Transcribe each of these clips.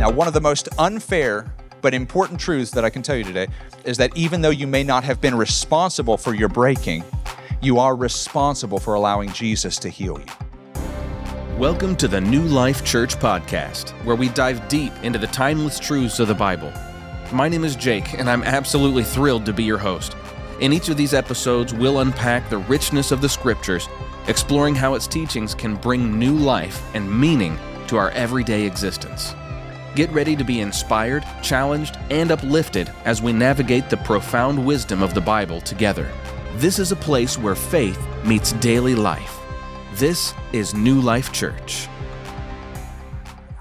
Now, one of the most unfair but important truths that I can tell you today is that even though you may not have been responsible for your breaking, you are responsible for allowing Jesus to heal you. Welcome to the New Life Church podcast, where we dive deep into the timeless truths of the Bible. My name is Jake, and I'm absolutely thrilled to be your host. In each of these episodes, we'll unpack the richness of the Scriptures, exploring how its teachings can bring new life and meaning to our everyday existence. Get ready to be inspired, challenged, and uplifted as we navigate the profound wisdom of the Bible together. This is a place where faith meets daily life. This is New Life Church.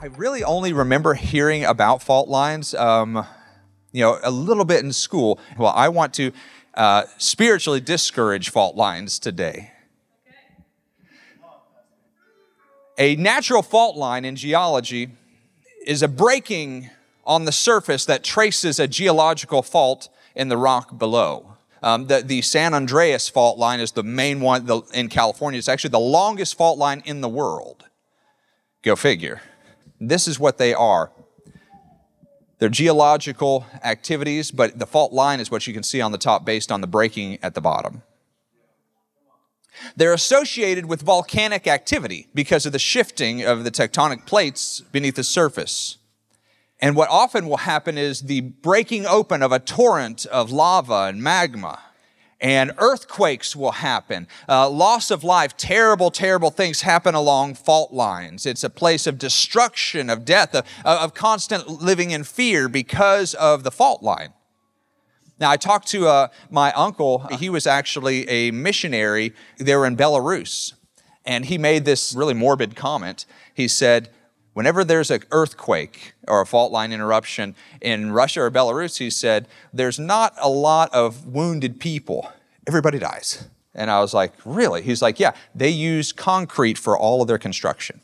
I really only remember hearing about fault lines, a little bit in school. Well, I want to spiritually discourage fault lines today. A natural fault line in geology is a breaking on the surface that traces a geological fault in the rock below. The San Andreas fault line is the main one in California. It's actually the longest fault line in the world. Go figure. This is what they are. They're geological activities, but the fault line is what you can see on the top based on the breaking at the bottom. They're associated with volcanic activity because of the shifting of the tectonic plates beneath the surface. And what often will happen is the breaking open of a torrent of lava and magma, and earthquakes will happen. Loss of life, terrible things happen along fault lines. It's a place of destruction, of death, of constant living in fear because of the fault line. Now, I talked to my uncle. He was actually a missionary. They were in Belarus, and he made this really morbid comment. He said, whenever there's an earthquake or a fault line interruption in Russia or Belarus, he said, there's not a lot of wounded people. Everybody dies. And I was like, really? He's like, yeah, they use concrete for all of their construction.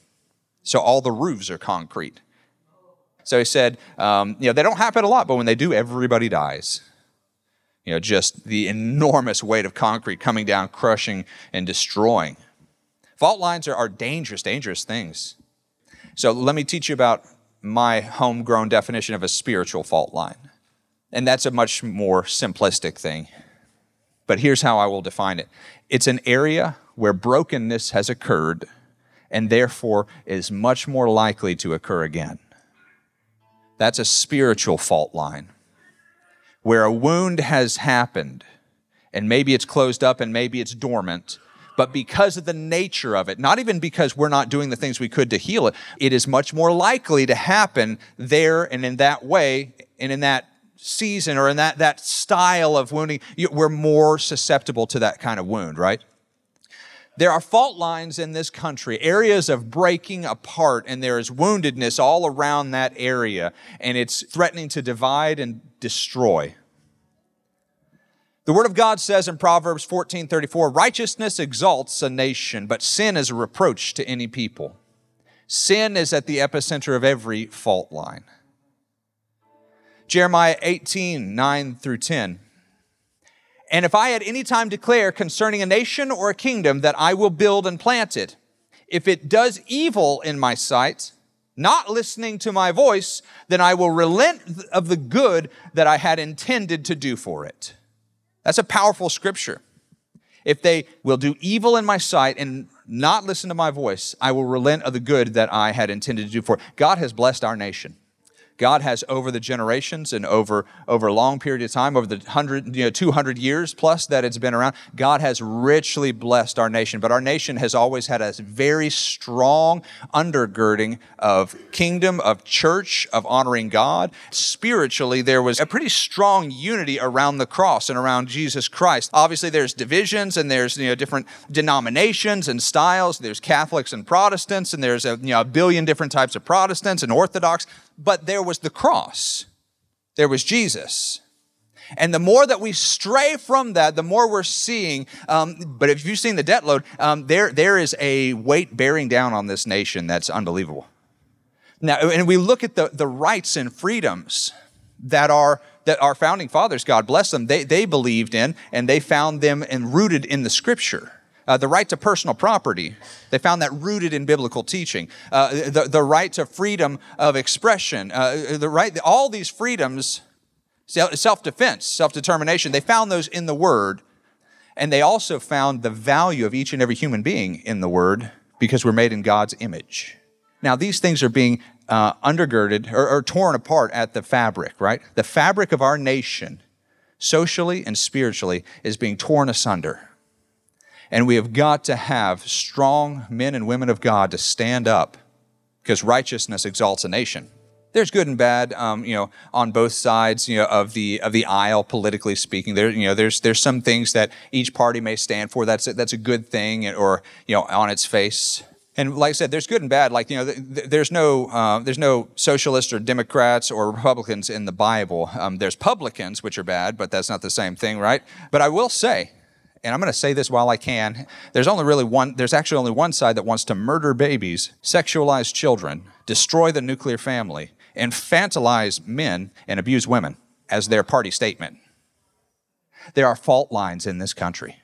So all the roofs are concrete. So he said, they don't happen a lot, but when they do, everybody dies. Just the enormous weight of concrete coming down, crushing and destroying. Fault lines are dangerous things. So let me teach you about my homegrown definition of a spiritual fault line. And that's a much more simplistic thing. But here's how I will define it. It's an area where brokenness has occurred and therefore is much more likely to occur again. That's a spiritual fault line where a wound has happened and maybe it's closed up and maybe it's dormant. But because of the nature of it, not even because we're not doing the things we could to heal it, it is much more likely to happen there and in that way and in that season or in that style of wounding. We're more susceptible to that kind of wound, right? There are fault lines in this country, areas of breaking apart, and there is woundedness all around that area, and it's threatening to divide and destroy. The Word of God says in Proverbs 14:34, righteousness exalts a nation, but sin is a reproach to any people. Sin is at the epicenter of every fault line. Jeremiah 18:9-10. And if I at any time declare concerning a nation or a kingdom that I will build and plant it, if it does evil in my sight, not listening to my voice, then I will relent of the good that I had intended to do for it. That's a powerful scripture. If they will do evil in my sight and not listen to my voice, I will relent of the good that I had intended to do for it. God has blessed our nation. God has, over the generations and over a long period of time, over the 200 years plus that it's been around, God has richly blessed our nation. But our nation has always had a very strong undergirding of kingdom, of church, of honoring God. Spiritually, there was a pretty strong unity around the cross and around Jesus Christ. Obviously, there's divisions and there's different denominations and styles. There's Catholics and Protestants, and there's a billion different types of Protestants and Orthodox. But there was the cross. There was Jesus. And the more that we stray from that, the more we're seeing. But if you've seen the debt load, there is a weight bearing down on this nation that's unbelievable. Now, and we look at the rights and freedoms that our founding fathers, God bless them, they believed in, and they found them and rooted in the Scripture. The right to personal property, they found that rooted in biblical teaching. The right to freedom of expression, all these freedoms, self-defense, self-determination, they found those in the Word. And they also found the value of each and every human being in the Word because we're made in God's image. Now, these things are being undergirded or torn apart at the fabric, right? The fabric of our nation, socially and spiritually, is being torn asunder. And we have got to have strong men and women of God to stand up because righteousness exalts a nation. There's good and bad, on both sides, of the aisle, politically speaking. There's some things that each party may stand for. That's a good thing, or, on its face. And like I said, there's good and bad. Like, there's no socialists or Democrats or Republicans in the Bible. There's publicans, which are bad, but that's not the same thing, right? But I will say, and I'm going to say this while I can, there's actually only one side that wants to murder babies, sexualize children, destroy the nuclear family, infantilize men, and abuse women as their party statement. There are fault lines in this country.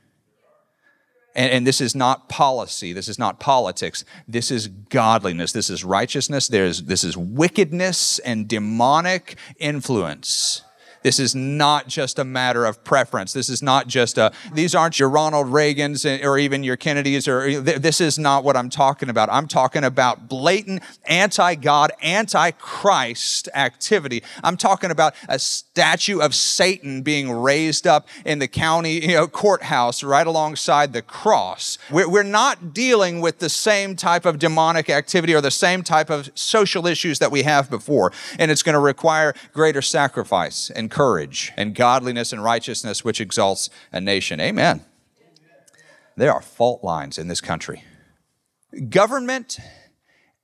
And this is not policy. This is not politics. This is godliness. This is righteousness. This is wickedness and demonic influence. This is not just a matter of preference. This is not just these aren't your Ronald Reagans or even your Kennedys, or this is not what I'm talking about. I'm talking about blatant anti-God, anti-Christ activity. I'm talking about a statue of Satan being raised up in the county courthouse right alongside the cross. We're not dealing with the same type of demonic activity or the same type of social issues that we have before. And it's going to require greater sacrifice and courage and godliness and righteousness, which exalts a nation. Amen. There are fault lines in this country. Government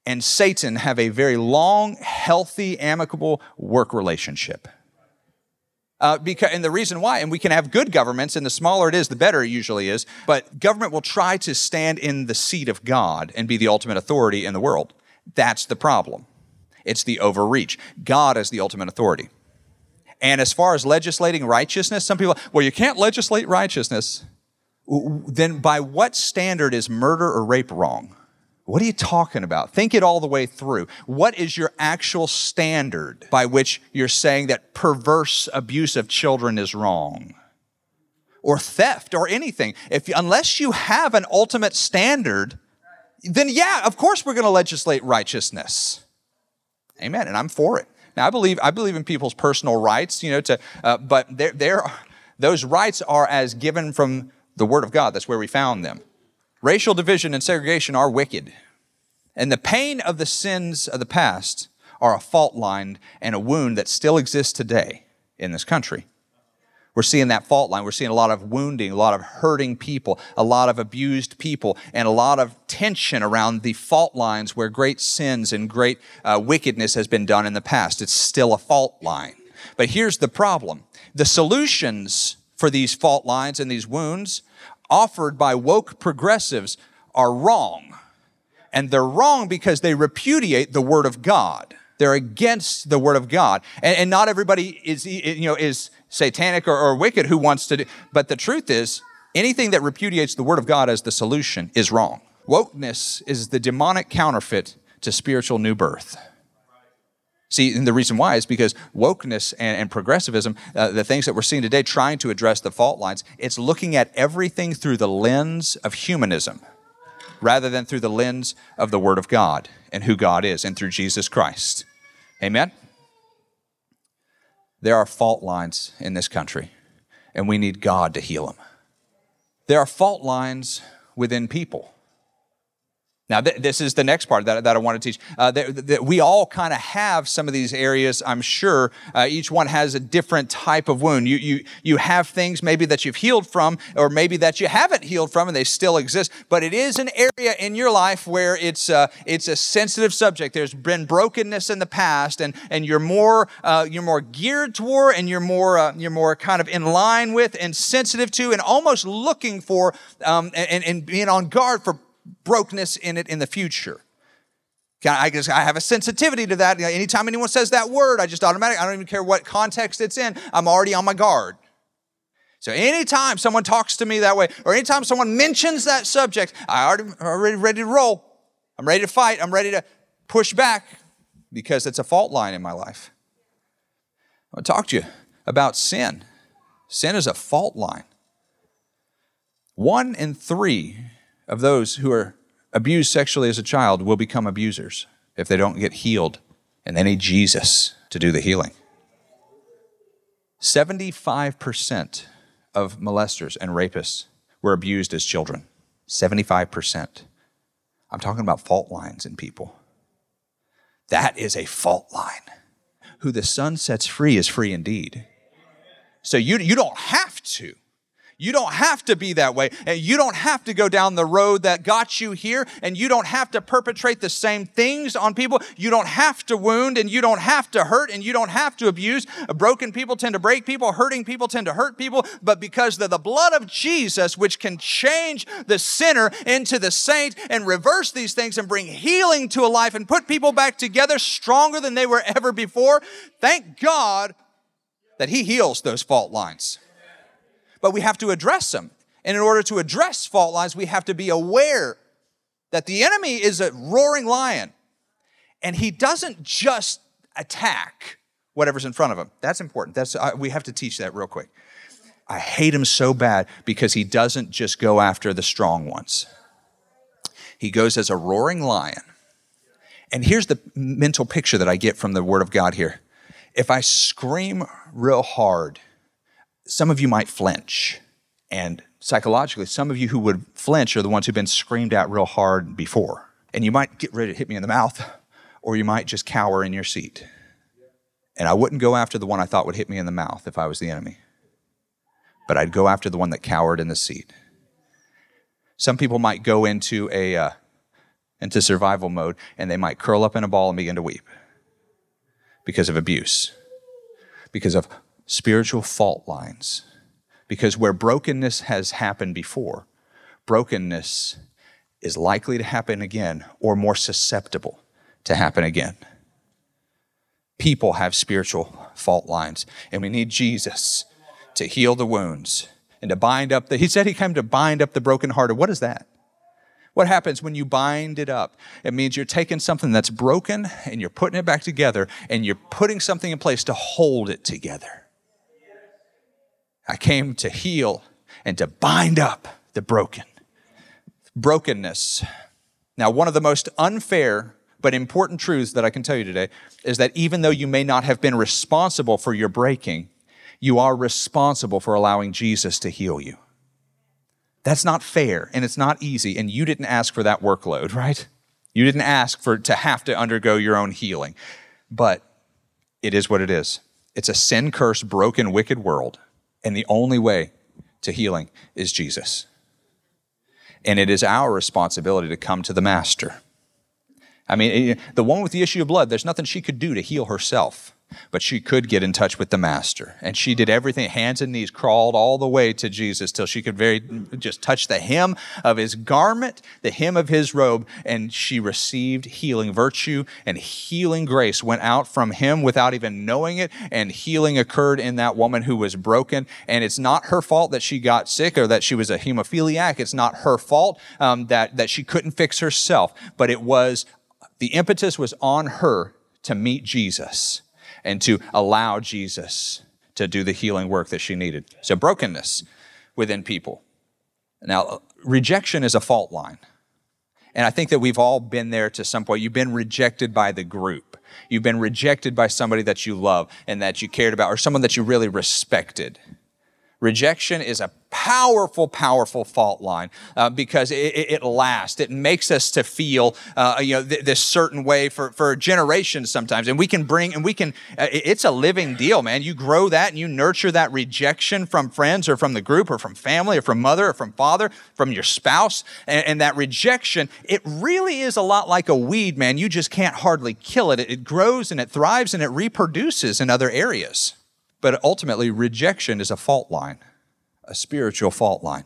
and Satan have a very long, healthy, amicable work relationship. And the reason why, and we can have good governments, and the smaller it is, the better it usually is, but government will try to stand in the seat of God and be the ultimate authority in the world. That's the problem. It's the overreach. God is the ultimate authority. And as far as legislating righteousness, some people, you can't legislate righteousness. Then by what standard is murder or rape wrong? What are you talking about? Think it all the way through. What is your actual standard by which you're saying that perverse abuse of children is wrong? Or theft or anything. Unless you have an ultimate standard, then yeah, of course we're going to legislate righteousness. Amen, and I'm for it. Now, I believe in people's personal rights, but those rights are as given from the Word of God. That's where we found them. Racial division and segregation are wicked. And the pain of the sins of the past are a fault line and a wound that still exists today in this country. We're seeing that fault line. We're seeing a lot of wounding, a lot of hurting people, a lot of abused people, and a lot of tension around the fault lines where great sins and great wickedness has been done in the past. It's still a fault line. But here's the problem. The solutions for these fault lines and these wounds offered by woke progressives are wrong. And they're wrong because they repudiate the Word of God. They're against the Word of God. And not everybody is satanic or wicked who wants to do. But the truth is, anything that repudiates the Word of God as the solution is wrong. Wokeness is the demonic counterfeit to spiritual new birth. See, and the reason why is because wokeness and progressivism, the things that we're seeing today trying to address the fault lines, it's looking at everything through the lens of humanism rather than through the lens of the Word of God and who God is and through Jesus Christ. Amen? There are fault lines in this country, and we need God to heal them. There are fault lines within people. Now, this is the next part that I want to teach. That we all kind of have some of these areas, I'm sure. Each one has a different type of wound. You have things maybe that you've healed from, or maybe that you haven't healed from, and they still exist. But it is an area in your life where it's a sensitive subject. There's been brokenness in the past, and you're more geared toward, and you're more kind of in line with, and sensitive to, and almost looking for, and being on guard for brokenness in it in the future. I have a sensitivity to that. Anytime anyone says that word, I don't even care what context it's in, I'm already on my guard. So anytime someone talks to me that way, or anytime someone mentions that subject, I'm already ready to roll. I'm ready to fight. I'm ready to push back because it's a fault line in my life. I want to talk to you about sin. Sin is a fault line. 1 in 3 of those who are abused sexually as a child will become abusers if they don't get healed, and they need Jesus to do the healing. 75% of molesters and rapists were abused as children. 75%. I'm talking about fault lines in people. That is a fault line. Who the Son sets free is free indeed. So you don't have to. You don't have to be that way. And you don't have to go down the road that got you here. And you don't have to perpetrate the same things on people. You don't have to wound, and you don't have to hurt, and you don't have to abuse. Broken people tend to break people. Hurting people tend to hurt people. But because of the blood of Jesus, which can change the sinner into the saint and reverse these things and bring healing to a life and put people back together stronger than they were ever before, thank God that He heals those fault lines. But we have to address them. And in order to address fault lines, we have to be aware that the enemy is a roaring lion. And he doesn't just attack whatever's in front of him. That's important. We have to teach that real quick. I hate him so bad because he doesn't just go after the strong ones. He goes as a roaring lion. And here's the mental picture that I get from the Word of God here. If I scream real hard, some of you might flinch, and psychologically, some of you who would flinch are the ones who've been screamed at real hard before, and you might get ready to hit me in the mouth, or you might just cower in your seat. And I wouldn't go after the one I thought would hit me in the mouth if I was the enemy, but I'd go after the one that cowered in the seat. Some people might go into survival mode, and they might curl up in a ball and begin to weep because of abuse, because of spiritual fault lines, because where brokenness has happened before, brokenness is likely to happen again, or more susceptible to happen again. People have spiritual fault lines, and we need Jesus to heal the wounds and to bind up He said He came to bind up the brokenhearted. What is that? What happens when you bind it up? It means you're taking something that's broken and you're putting it back together, and you're putting something in place to hold it together. I came to heal and to bind up the broken. Brokenness. Now, one of the most unfair but important truths that I can tell you today is that even though you may not have been responsible for your breaking, you are responsible for allowing Jesus to heal you. That's not fair, and it's not easy, and you didn't ask for that workload, right? You didn't ask to have to undergo your own healing, but it is what it is. It's a sin-cursed, broken, wicked world. And the only way to healing is Jesus. And it is our responsibility to come to the Master. I mean, the one with the issue of blood, there's nothing she could do to heal herself, but she could get in touch with the Master. And she did everything, hands and knees, crawled all the way to Jesus till she could just touch the hem of His garment, the hem of His robe, and she received healing virtue, and healing grace went out from Him without even knowing it, and healing occurred in that woman who was broken. And it's not her fault that she got sick or that she was a hemophiliac. It's not her fault that she couldn't fix herself, but the impetus was on her to meet Jesus and to allow Jesus to do the healing work that she needed. So brokenness within people. Now, rejection is a fault line. And I think that we've all been there to some point. You've been rejected by the group. You've been rejected by somebody that you love and that you cared about, or someone that you really respected. Rejection is a powerful, powerful fault line because it lasts. It makes us to feel, this certain way for generations sometimes. And we can it's a living deal, man. You grow that and you nurture that rejection from friends or from the group or from family or from mother or from father, from your spouse. And that rejection, it really is a lot like a weed, man. You just can't hardly kill it. It grows and it thrives and it reproduces in other areas. But ultimately, rejection is a fault line, a spiritual fault line.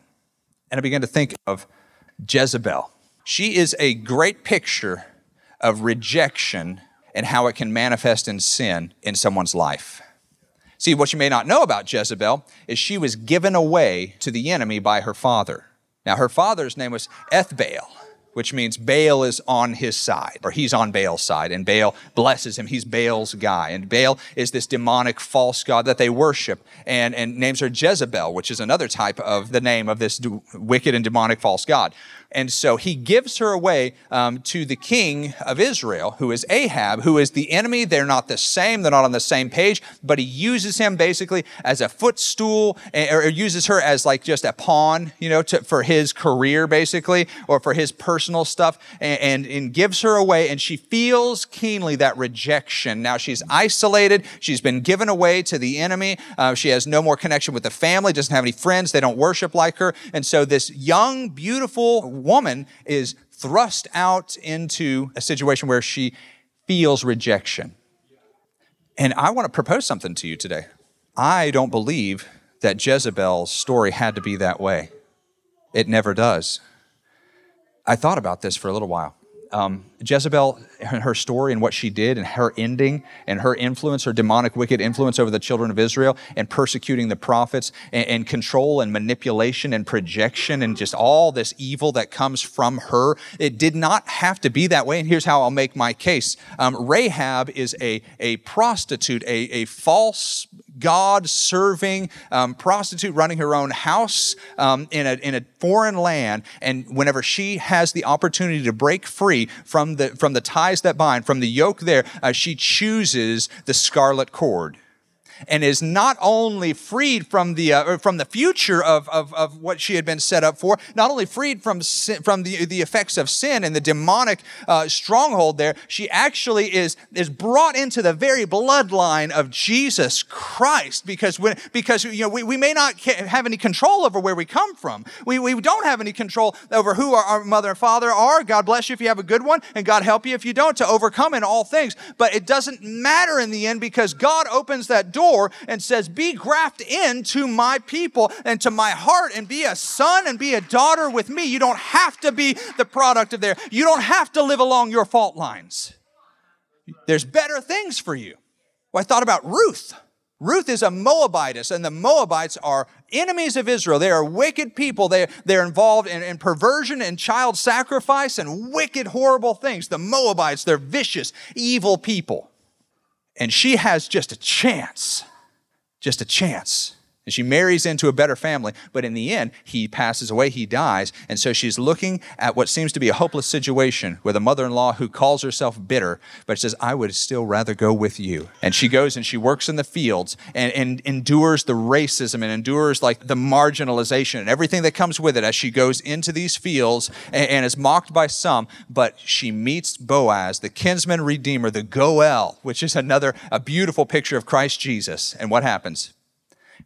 And I began to think of Jezebel. She is a great picture of rejection and how it can manifest in sin in someone's life. See, what you may not know about Jezebel is she was given away to the enemy by her father. Now, her father's name was Ethbaal, which means Baal is on his side, or he's on Baal's side, and Baal blesses him. He's Baal's guy. And Baal is this demonic false god that they worship, and names her Jezebel, which is another type of the name of this wicked and demonic false god. And so he gives her away to the king of Israel, who is Ahab, who is the enemy. They're not the same. They're not on the same page, but he uses him basically as a footstool, or uses her as like just a pawn, you know, for his career basically, or for his personal stuff, and gives her away. And she feels keenly that rejection. Now she's isolated. She's been given away to the enemy. She has no more connection with the family, doesn't have any friends. They don't worship like her. And so this young, beautiful woman is thrust out into a situation where she feels rejection. And I want to propose something to you today. I don't believe that Jezebel's story had to be that way. It never does. I thought about this for a little while. Jezebel, her story and what she did and her ending and her influence, her demonic, wicked influence over the children of Israel and persecuting the prophets and control and manipulation and projection and just all this evil that comes from her. It did not have to be that way. And here's how I'll make my case. Rahab is a prostitute, a false God-serving prostitute running her own house in a foreign land. And whenever she has the opportunity to break free from the ties that bind, from the yoke there, she chooses the scarlet cord and is not only freed from the future of what she had been set up for, not only freed from the effects of sin and the demonic stronghold there, she actually is brought into the very bloodline of Jesus Christ, because you know we may not have any control over where we come from. We don't have any control over who our mother and father are. God bless you if you have a good one, and God help you if you don't, to overcome in all things. But it doesn't matter in the end, because God opens that door and says, be grafted into my people and to my heart, and be a son and be a daughter with me. You don't have to be the product of there. You don't have to live along your fault lines. There's better things for you. Well, I thought about Ruth. Ruth is a Moabitess, and the Moabites are enemies of Israel. They are wicked people. They're involved in perversion and child sacrifice and wicked, horrible things. The Moabites, they're vicious, evil people. And she has just a chance. And she marries into a better family. But in the end, he passes away, he dies. And so she's looking at what seems to be a hopeless situation with a mother-in-law who calls herself bitter, but says, I would still rather go with you. And she goes and she works in the fields and endures the racism and endures like the marginalization and everything that comes with it as she goes into these fields and is mocked by some. But she meets Boaz, the kinsman redeemer, the Goel, which is a beautiful picture of Christ Jesus. And what happens?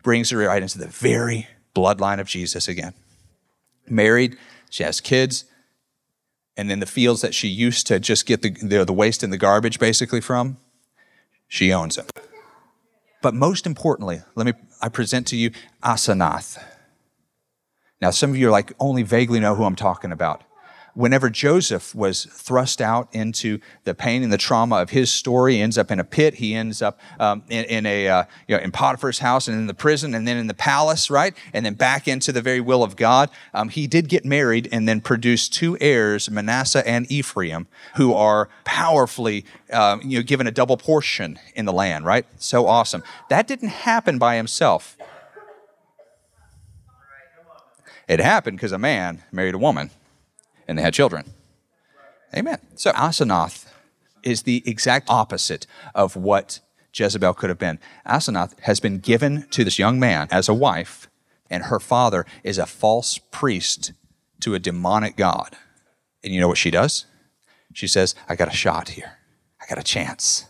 Brings her right into the very bloodline of Jesus again. Married, she has kids, and then the fields that she used to just get the waste and the garbage basically from, she owns them. But most importantly, I present to you Asenath. Now, some of you are like, only vaguely know who I'm talking about. Whenever Joseph was thrust out into the pain and the trauma of his story, he ends up in a pit. He ends up in Potiphar's house and in the prison and then in the palace, right? And then back into the very will of God. He did get married and then produced two heirs, Manasseh and Ephraim, who are powerfully given a double portion in the land, right? So awesome. That didn't happen by himself. It happened because a man married a woman. And they had children. Amen. So Asenath is the exact opposite of what Jezebel could have been. Asenath has been given to this young man as a wife, and her father is a false priest to a demonic god. And you know what she does? She says, I got a shot here. I got a chance.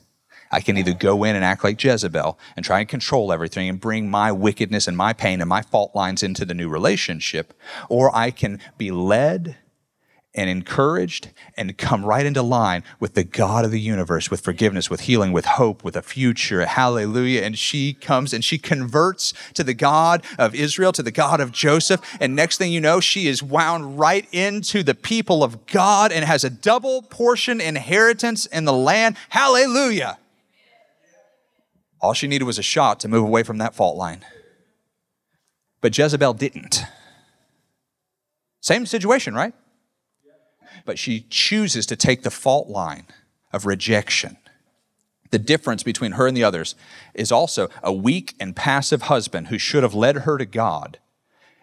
I can either go in and act like Jezebel and try and control everything and bring my wickedness and my pain and my fault lines into the new relationship, or I can be led and encouraged and come right into line with the God of the universe, with forgiveness, with healing, with hope, with a future. Hallelujah. And she comes and she converts to the God of Israel, to the God of Joseph. And next thing you know, she is wound right into the people of God and has a double portion inheritance in the land. Hallelujah. All she needed was a shot to move away from that fault line. But Jezebel didn't. Same situation, right? But she chooses to take the fault line of rejection. The difference between her and the others is also a weak and passive husband who should have led her to God.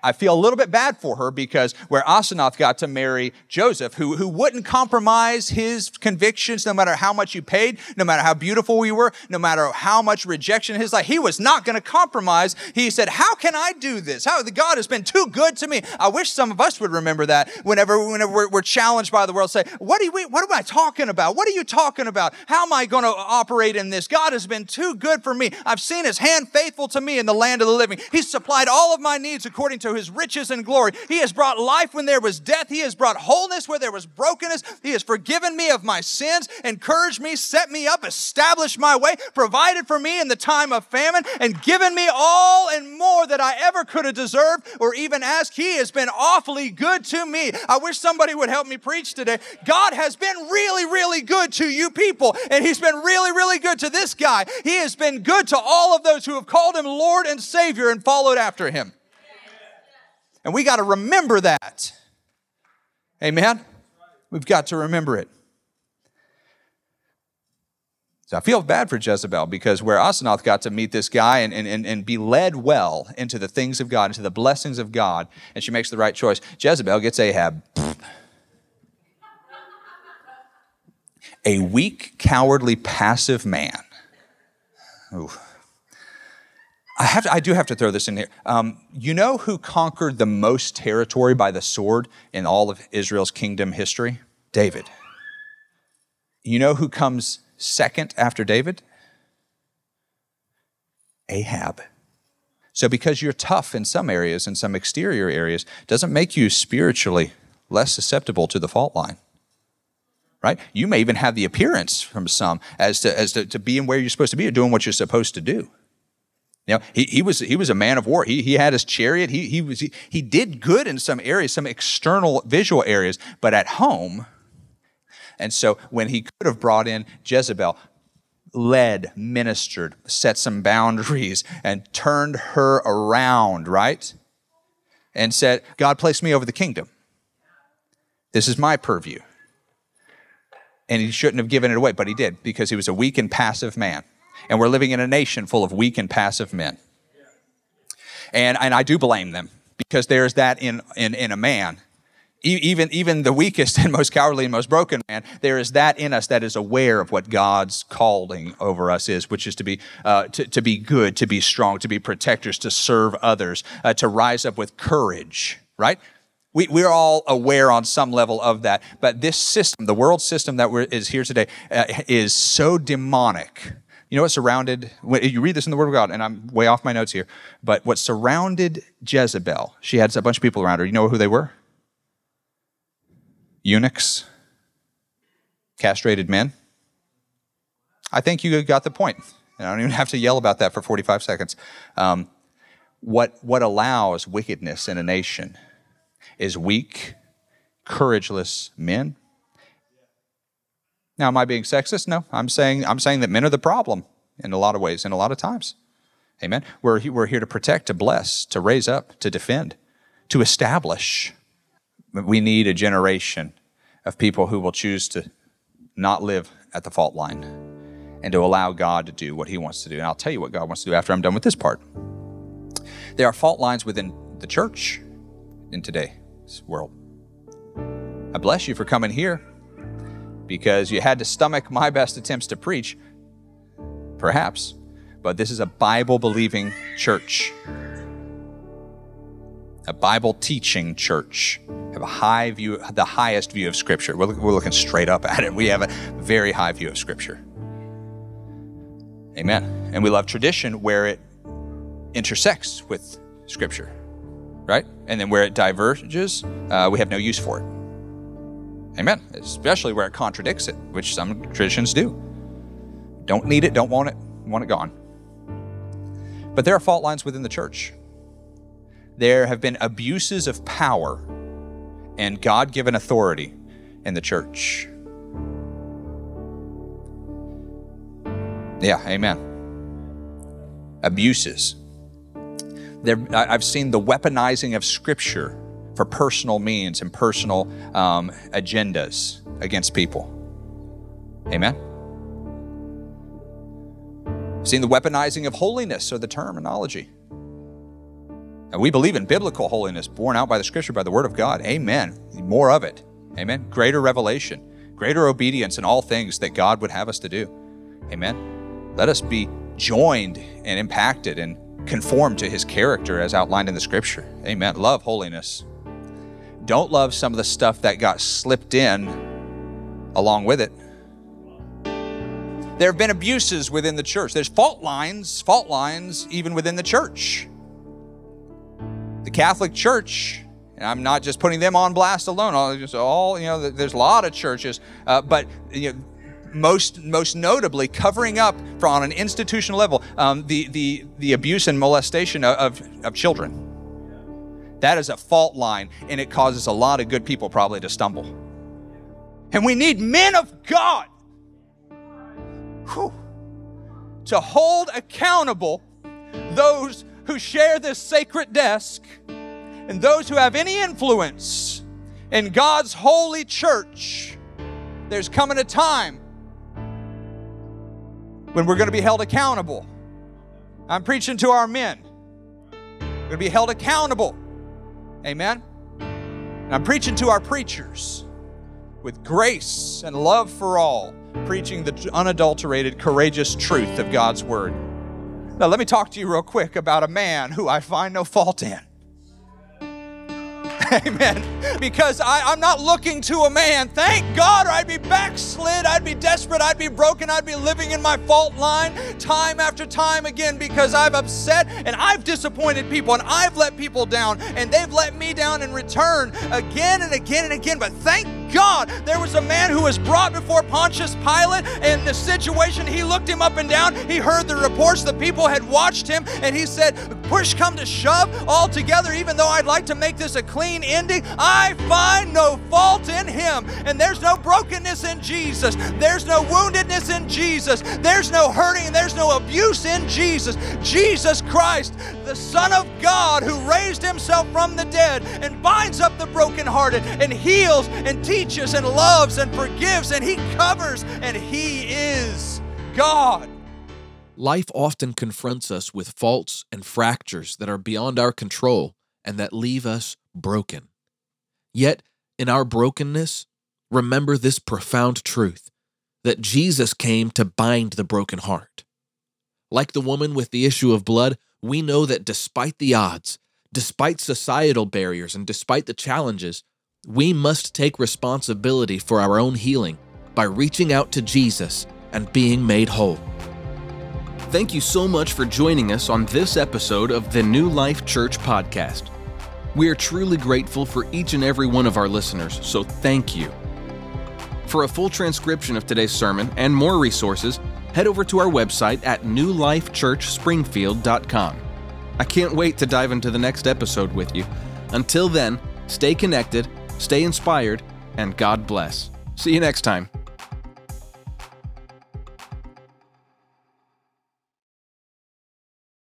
I feel a little bit bad for her because where Asenath got to marry Joseph, who wouldn't compromise his convictions no matter how much you paid, no matter how beautiful we were, no matter how much rejection in his life, he was not going to compromise. He said, how can I do this? How God has been too good to me. I wish some of us would remember that whenever we're challenged by the world. Say, what am I talking about? What are you talking about? How am I going to operate in this? God has been too good for me. I've seen his hand faithful to me in the land of the living. He's supplied all of my needs according to his riches and glory. He has brought life when there was death. He has brought wholeness where there was brokenness. He has forgiven me of my sins, encouraged me, set me up, established my way, provided for me in the time of famine, and given me all and more that I ever could have deserved or even asked. He has been awfully good to me. I wish somebody would help me preach today. God has been really, really good to you people, and he's been really, really good to this guy. He has been good to all of those who have called him Lord and Savior and followed after him. And we got to remember that. Amen? We've got to remember it. So I feel bad for Jezebel because where Asenath got to meet this guy and be led well into the things of God, into the blessings of God, and she makes the right choice, Jezebel gets Ahab. A weak, cowardly, passive man. Ooh. I do have to throw this in here. You know who conquered the most territory by the sword in all of Israel's kingdom history? David. You know who comes second after David? Ahab. So because you're tough in some areas, in some exterior areas, doesn't make you spiritually less susceptible to the fault line. Right? You may even have the appearance from some as to being where you're supposed to be or doing what you're supposed to do. You know, he was a man of war. He had his chariot. He did good in some areas, some external visual areas, but at home. And so when he could have brought in Jezebel, led, ministered, set some boundaries, and turned her around, right? And said, God placed me over the kingdom. This is my purview. And he shouldn't have given it away, but he did because he was a weak and passive man. And we're living in a nation full of weak and passive men. And I do blame them because there's that in a man. Even the weakest and most cowardly and most broken man, there is that in us that is aware of what God's calling over us is, which is to be good, to be strong, to be protectors, to serve others, to rise up with courage, right? We're all aware on some level of that. But this system, the world system that is here today, is so demonic. You know what surrounded, you read this in the Word of God, and I'm way off my notes here, but what surrounded Jezebel, she had a bunch of people around her. You know who they were? Eunuchs, castrated men. I think you got the point. And I don't even have to yell about that for 45 seconds. What allows wickedness in a nation is weak, courageless men. Now, am I being sexist? No, I'm saying that men are the problem in a lot of ways, in a lot of times. Amen. We're here to protect, to bless, to raise up, to defend, to establish. We need a generation of people who will choose to not live at the fault line and to allow God to do what he wants to do. And I'll tell you what God wants to do after I'm done with this part. There are fault lines within the church in today's world. I bless you for coming here, because you had to stomach my best attempts to preach, perhaps, but this is a Bible-believing church, a Bible-teaching church. We have a high view, the highest view of Scripture. We're looking straight up at it. We have a very high view of Scripture. Amen. And we love tradition where it intersects with Scripture, right? And then where it diverges, we have no use for it. Amen. Especially where it contradicts it, which some traditions do. Don't need it, don't want it, want it gone. But there are fault lines within the church. There have been abuses of power and God-given authority in the church. Yeah, amen. abuses. I've seen the weaponizing of Scripture for personal means and personal agendas against people. Amen? I've seen the weaponizing of holiness or the terminology. And we believe in biblical holiness borne out by the Scripture, by the Word of God. Amen. More of it. Amen. Greater revelation, greater obedience in all things that God would have us to do. Amen. Let us be joined and impacted and conform to his character as outlined in the Scripture. Amen. Love holiness. Don't love some of the stuff that got slipped in along with it. There have been abuses within the church. There's fault lines even within the church. The Catholic Church, and I'm not just putting them on blast alone. There's a lot of churches, but most notably covering up on an institutional level the abuse and molestation of children. That is a fault line, and it causes a lot of good people probably to stumble. And we need men of God to hold accountable those who share this sacred desk and those who have any influence in God's holy church. There's coming a time when we're going to be held accountable. I'm preaching to our men. We're going to be held accountable. Amen? And I'm preaching to our preachers with grace and love for all, preaching the unadulterated, courageous truth of God's Word. Now, let me talk to you real quick about a man who I find no fault in. Amen. Because I'm not looking to a man. Thank God, or I'd be backslid, I'd be desperate, I'd be broken, I'd be living in my fault line time after time again because I've upset and I've disappointed people and I've let people down and they've let me down in return again and again and again. But thank God, there was a man who was brought before Pontius Pilate, and the situation, he looked him up and down, he heard the reports, the people had watched him, and he said, push come to shove, altogether, even though I'd like to make this a clean ending, I find no fault in him. And there's no brokenness in Jesus, there's no woundedness in Jesus, there's no hurting, there's no abuse in Jesus. Jesus Christ, the Son of God, who raised himself from the dead and binds up the brokenhearted and heals and teaches and loves and forgives, and he covers, and he is God. Life often confronts us with faults and fractures that are beyond our control and that leave us broken. Yet, in our brokenness, remember this profound truth, that Jesus came to bind the broken heart. Like the woman with the issue of blood, we know that despite the odds, despite societal barriers, and despite the challenges, we must take responsibility for our own healing by reaching out to Jesus and being made whole. Thank you so much for joining us on this episode of the New Life Church podcast. We are truly grateful for each and every one of our listeners, so thank you. For a full transcription of today's sermon and more resources, head over to our website at newlifechurchspringfield.com. I can't wait to dive into the next episode with you. Until then, stay connected, stay inspired, and God bless. See you next time.